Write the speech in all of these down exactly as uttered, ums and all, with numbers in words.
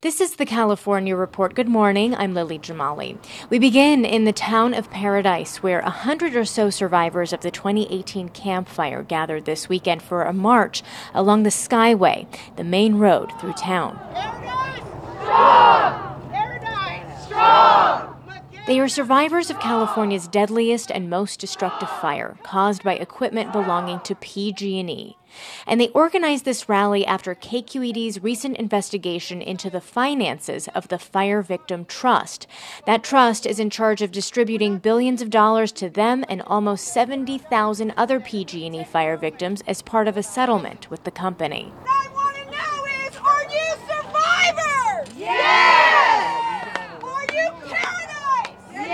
This is the California Report. Good morning. I'm Lily Jamali. We begin in the town of Paradise, where a hundred or so survivors of the twenty eighteen campfire gathered this weekend for a march along the Skyway, the main road through town. Paradise strong! Paradise strong! They are survivors of California's deadliest and most destructive fire, caused by equipment belonging to P G and E. And they organized this rally after K Q E D's recent investigation into the finances of the Fire Victim Trust. That trust is in charge of distributing billions of dollars to them and almost seventy thousand other P G and E fire victims as part of a settlement with the company. I want to know is, are you survivors? Yes! Yes! Are you paradise? Yes!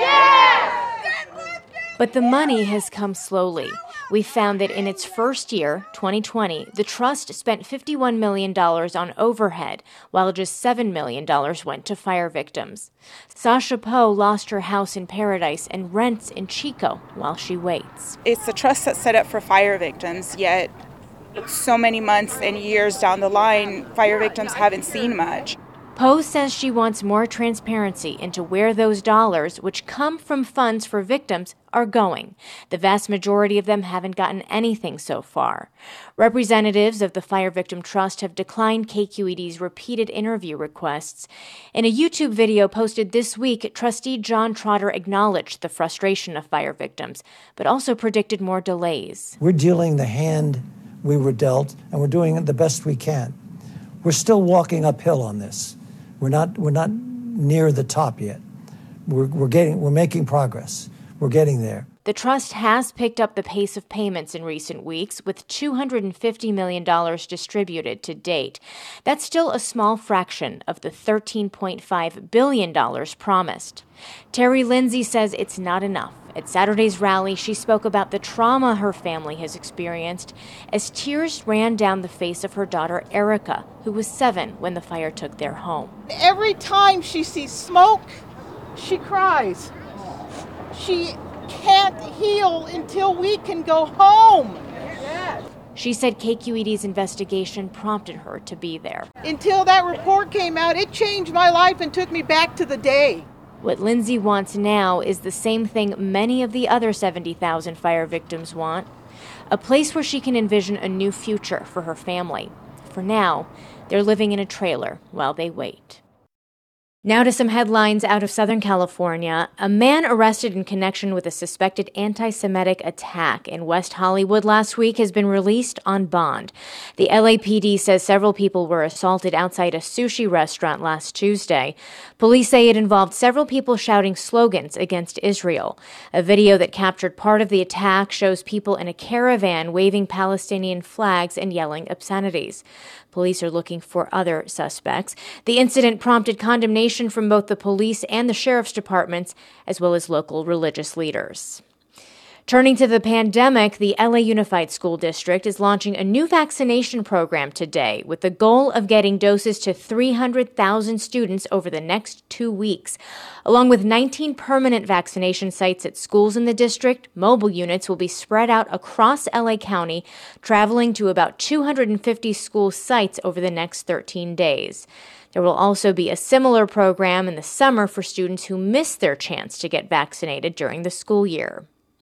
Yes! But the money has come slowly. We found that in its first year, twenty twenty, the trust spent fifty-one million dollars on overhead, while just seven million dollars went to fire victims. Sasha Poe lost her house in Paradise and rents in Chico while she waits. It's a trust that's set up for fire victims, yet so many months and years down the line, fire victims haven't seen much. Poe says she wants more transparency into where those dollars, which come from funds for victims, are going. The vast majority of them haven't gotten anything so far. Representatives of the Fire Victim Trust have declined K Q E D's repeated interview requests. In a YouTube video posted this week, Trustee John Trotter acknowledged the frustration of fire victims, but also predicted more delays. We're dealing the hand we were dealt, and we're doing it the best we can. We're still walking uphill on this. We're not we're not near the top yet. We're we're getting we're making progress. We're getting there. The trust has picked up the pace of payments in recent weeks, with two hundred fifty million dollars distributed to date. That's still a small fraction of the thirteen point five billion dollars promised. Terry Lindsay says it's not enough. At Saturday's rally, she spoke about the trauma her family has experienced as tears ran down the face of her daughter, Erica, who was seven when the fire took their home. Every time she sees smoke, she cries. She can't heal until we can go home. Yes. She said K Q E D's investigation prompted her to be there. Until that report came out, it changed my life and took me back to the day. What Lindsay wants now is the same thing many of the other seventy thousand fire victims want, a place where she can envision a new future for her family. For now, they're living in a trailer while they wait. Now to some headlines out of Southern California. A man arrested in connection with a suspected anti-Semitic attack in West Hollywood last week has been released on bond. The L A P D says several people were assaulted outside a sushi restaurant last Tuesday. Police say it involved several people shouting slogans against Israel. A video that captured part of the attack shows people in a caravan waving Palestinian flags and yelling obscenities. Police are looking for other suspects. The incident prompted condemnation from both the police and the sheriff's departments, as well as local religious leaders. Turning to the pandemic, the L A Unified School District is launching a new vaccination program today with the goal of getting doses to three hundred thousand students over the next two weeks. Along with nineteen permanent vaccination sites at schools in the district, mobile units will be spread out across L A County, traveling to about two hundred fifty school sites over the next thirteen days. There will also be a similar program in the summer for students who miss their chance to get vaccinated during the school year.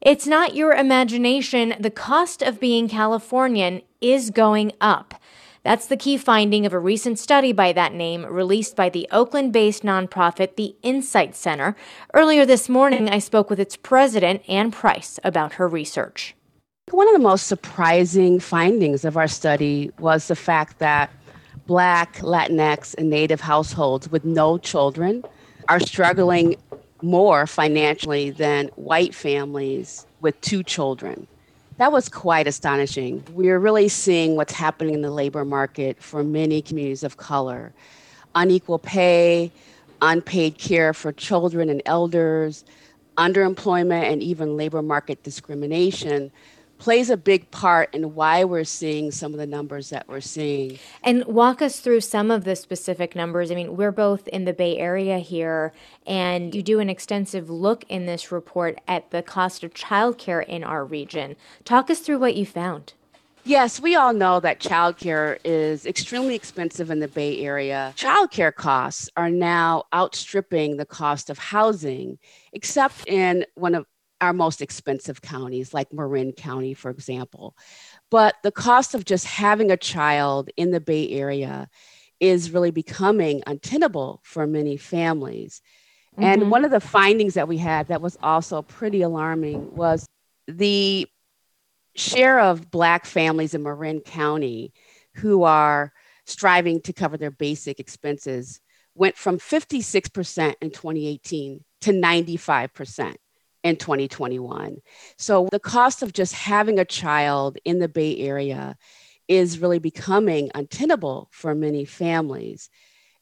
It's not your imagination. The cost of being Californian is going up. That's the key finding of a recent study by that name released by the Oakland-based nonprofit, the Insight Center. Earlier this morning, I spoke with its president, Ann Price, about her research. One of the most surprising findings of our study was the fact that Black, Latinx, and Native households with no children are struggling more financially than white families with two children. That was quite astonishing. We're really seeing what's happening in the labor market for many communities of color. Unequal pay, unpaid care for children and elders, underemployment, and even labor market discrimination plays a big part in why we're seeing some of the numbers that we're seeing. And walk us through some of the specific numbers. I mean, we're both in the Bay Area here, and you do an extensive look in this report at the cost of childcare in our region. Talk us through what you found. Yes, we all know that childcare is extremely expensive in the Bay Area. Childcare costs are now outstripping the cost of housing, except in one of our most expensive counties, like Marin County, for example. But the cost of just having a child in the Bay Area is really becoming untenable for many families. Mm-hmm. And one of the findings that we had that was also pretty alarming was the share of Black families in Marin County who are striving to cover their basic expenses went from fifty-six percent in twenty eighteen to ninety-five percent. In twenty twenty-one. So the cost of just having a child in the Bay Area is really becoming untenable for many families.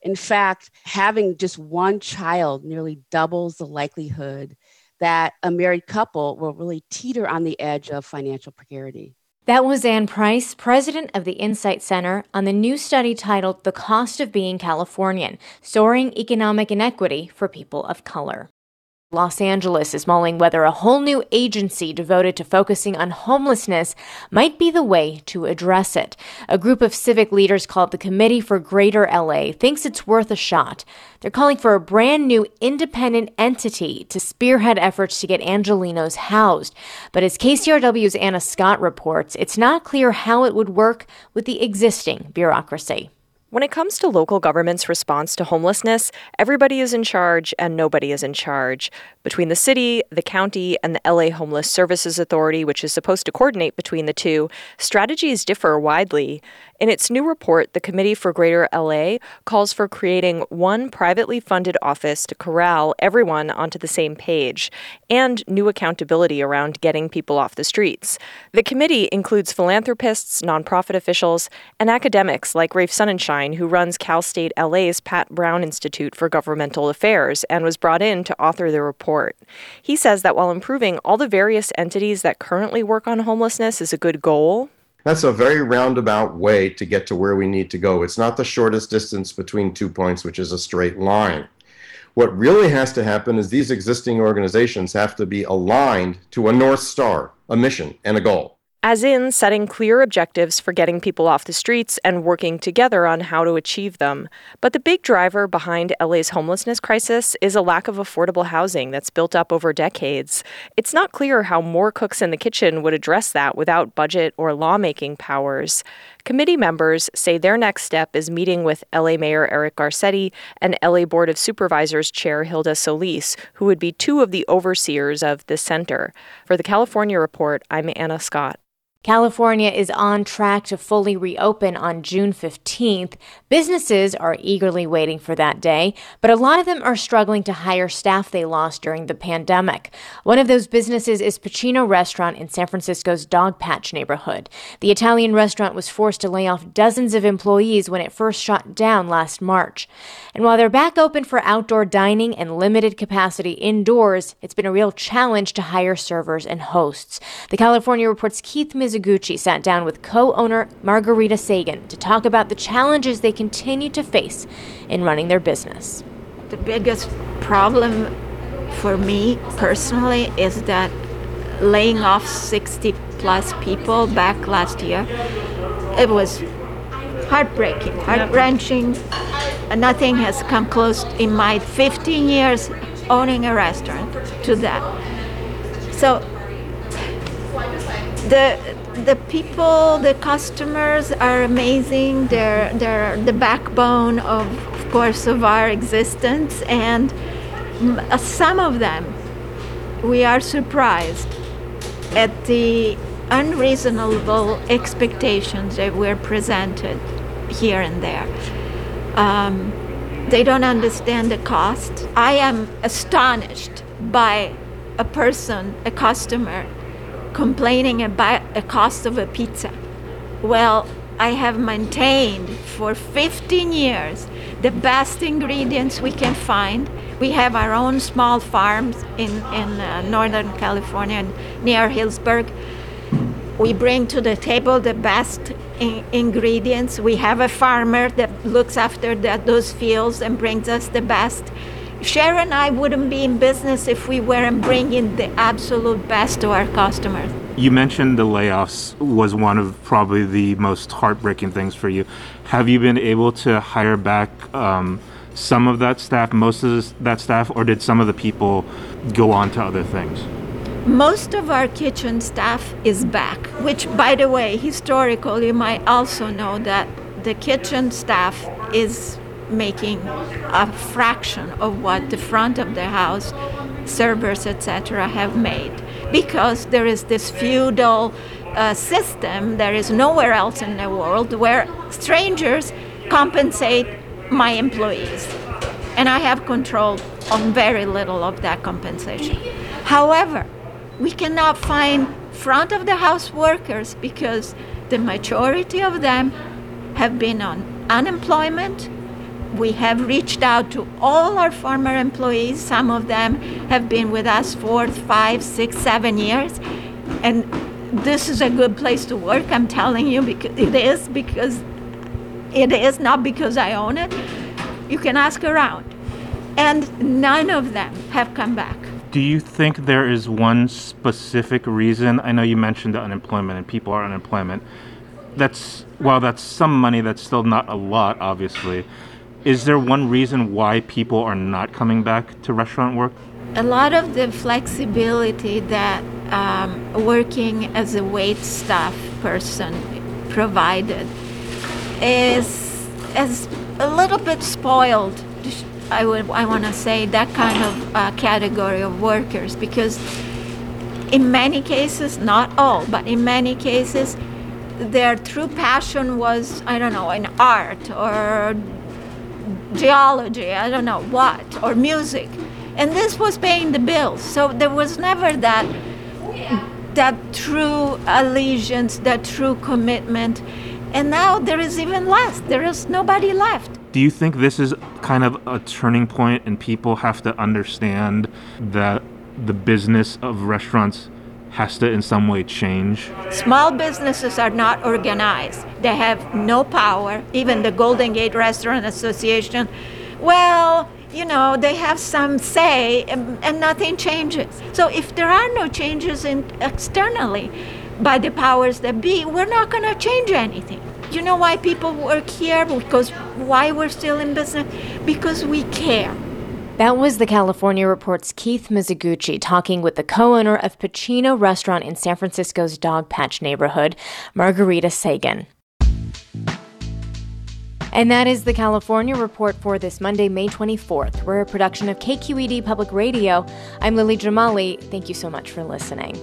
In fact, having just one child nearly doubles the likelihood that a married couple will really teeter on the edge of financial precarity. That was Ann Price, president of the Insight Center, on the new study titled The Cost of Being Californian, Soaring Economic Inequity for People of Color. Los Angeles is mulling whether a whole new agency devoted to focusing on homelessness might be the way to address it. A group of civic leaders called the Committee for Greater L A thinks it's worth a shot. They're calling for a brand new independent entity to spearhead efforts to get Angelenos housed. But as K C R W's Anna Scott reports, it's not clear how it would work with the existing bureaucracy. When it comes to local government's response to homelessness, everybody is in charge and nobody is in charge. Between the city, the county, and the L A Homeless Services Authority, which is supposed to coordinate between the two, strategies differ widely. In its new report, the Committee for Greater L A calls for creating one privately funded office to corral everyone onto the same page and new accountability around getting people off the streets. The committee includes philanthropists, nonprofit officials, and academics like Rafe Sunnenshine, who runs Cal State L A's Pat Brown Institute for Governmental Affairs and was brought in to author the report. He says that while improving all the various entities that currently work on homelessness is a good goal, that's a very roundabout way to get to where we need to go. It's not the shortest distance between two points, which is a straight line. What really has to happen is these existing organizations have to be aligned to a North Star, a mission, and a goal. As in setting clear objectives for getting people off the streets and working together on how to achieve them. But the big driver behind L A's homelessness crisis is a lack of affordable housing that's built up over decades. It's not clear how more cooks in the kitchen would address that without budget or lawmaking powers. Committee members say their next step is meeting with L A Mayor Eric Garcetti and L A Board of Supervisors Chair Hilda Solis, who would be two of the overseers of the center. For the California Report, I'm Anna Scott. California is on track to fully reopen on June fifteenth. Businesses are eagerly waiting for that day, but a lot of them are struggling to hire staff they lost during the pandemic. One of those businesses is Piccino Restaurant in San Francisco's Dogpatch neighborhood. The Italian restaurant was forced to lay off dozens of employees when it first shut down last March. And while they're back open for outdoor dining and limited capacity indoors, it's been a real challenge to hire servers and hosts. The California Report's Keith Mizuguchi sat down with co-owner Margarita Sagan to talk about the challenges they continue to face in running their business. The biggest problem for me personally is that laying off sixty plus people back last year, it was heartbreaking, heart-wrenching. Nothing has come close in my fifteen years owning a restaurant to that. So The the people, the customers are amazing. They're they're the backbone of, of course, of our existence. And some of them, we are surprised at the unreasonable expectations that were presented here and there. Um, they don't understand the cost. I am astonished by a person, a customer, complaining about the cost of a pizza. Well, I have maintained for fifteen years the best ingredients we can find. We have our own small farms in, in uh, Northern California near Hillsburg. We bring to the table the best in- ingredients. We have a farmer that looks after the, those fields and brings us the best. Sharon and I wouldn't be in business if we weren't bringing the absolute best to our customers. You mentioned the layoffs was one of probably the most heartbreaking things for you. Have you been able to hire back um, some of that staff, most of that staff, or did some of the people go on to other things? Most of our kitchen staff is back, which, by the way, historically, you might also know that the kitchen staff is making a fraction of what the front of the house servers, et cetera, have made, because there is this feudal uh, system. There is nowhere else in the world where strangers compensate my employees, and I have control on very little of that compensation. However, we cannot find front of the house workers because the majority of them have been on unemployment. We have reached out to all our former employees. Some of them have been with us four, five, six, seven years. And this is a good place to work, I'm telling you, because it is, because it is, not because I own it. You can ask around. And none of them have come back. Do you think there is one specific reason? I know you mentioned the unemployment and people are unemployment. That's, while that's some money, that's still not a lot, obviously. Is there one reason why people are not coming back to restaurant work? A lot of the flexibility that um, working as a wait staff person provided is, is a little bit spoiled, I would, I want to say, that kind of uh, category of workers, because in many cases, not all, but in many cases, their true passion was, I don't know, in art or geology, I don't know what, or music. And this was paying the bills. So there was never that that true allegiance, that true commitment. And now there is even less. There is nobody left. Do you think this is kind of a turning point and people have to understand that the business of restaurants has to in some way change? Small businesses are not organized. They have no power. Even the Golden Gate Restaurant Association, well, you know, they have some say and, and nothing changes. So if there are no changes in, externally by the powers that be, we're not going to change anything. You know why people work here? Because why we're still in business? Because we care. That was The California Report's Keith Mizuguchi talking with the co-owner of Piccino Restaurant in San Francisco's Dogpatch neighborhood, Margarita Sagan. And that is The California Report for this Monday, May twenty-fourth. We're a production of K Q E D Public Radio. I'm Lily Jamali. Thank you so much for listening.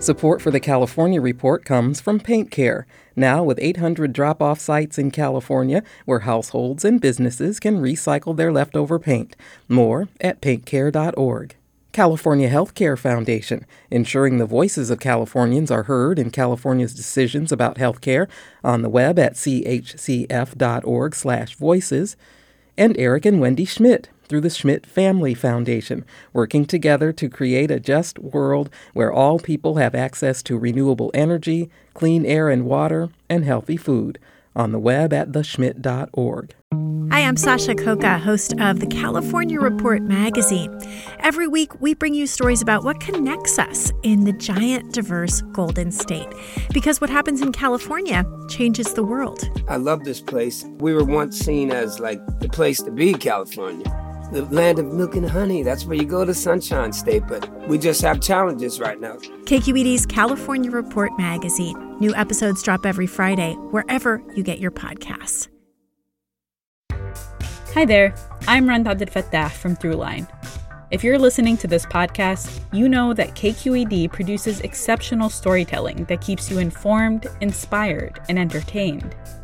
Support for The California Report comes from Paint Care, now with eight hundred drop-off sites in California where households and businesses can recycle their leftover paint. More at paint care dot org. California Healthcare Foundation, ensuring the voices of Californians are heard in California's decisions about healthcare, on the web at c h c f dot org slash voices. And Eric and Wendy Schmidt, through the Schmidt Family Foundation, working together to create a just world where all people have access to renewable energy, clean air and water, and healthy food, on the web at the schmidt dot org. Hi, I'm Sasha Koka, host of the California Report magazine. Every week, we bring you stories about what connects us in the giant, diverse Golden State. Because what happens in California changes the world. I love this place. We were once seen as, like, the place to be, California. The land of milk and honey. That's where you go to Sunshine State. But we just have challenges right now. K Q E D's California Report magazine. New episodes drop every Friday, wherever you get your podcasts. Hi there, I'm Randa Abdel Fattah from Throughline. If you're listening to this podcast, you know that K Q E D produces exceptional storytelling that keeps you informed, inspired, and entertained.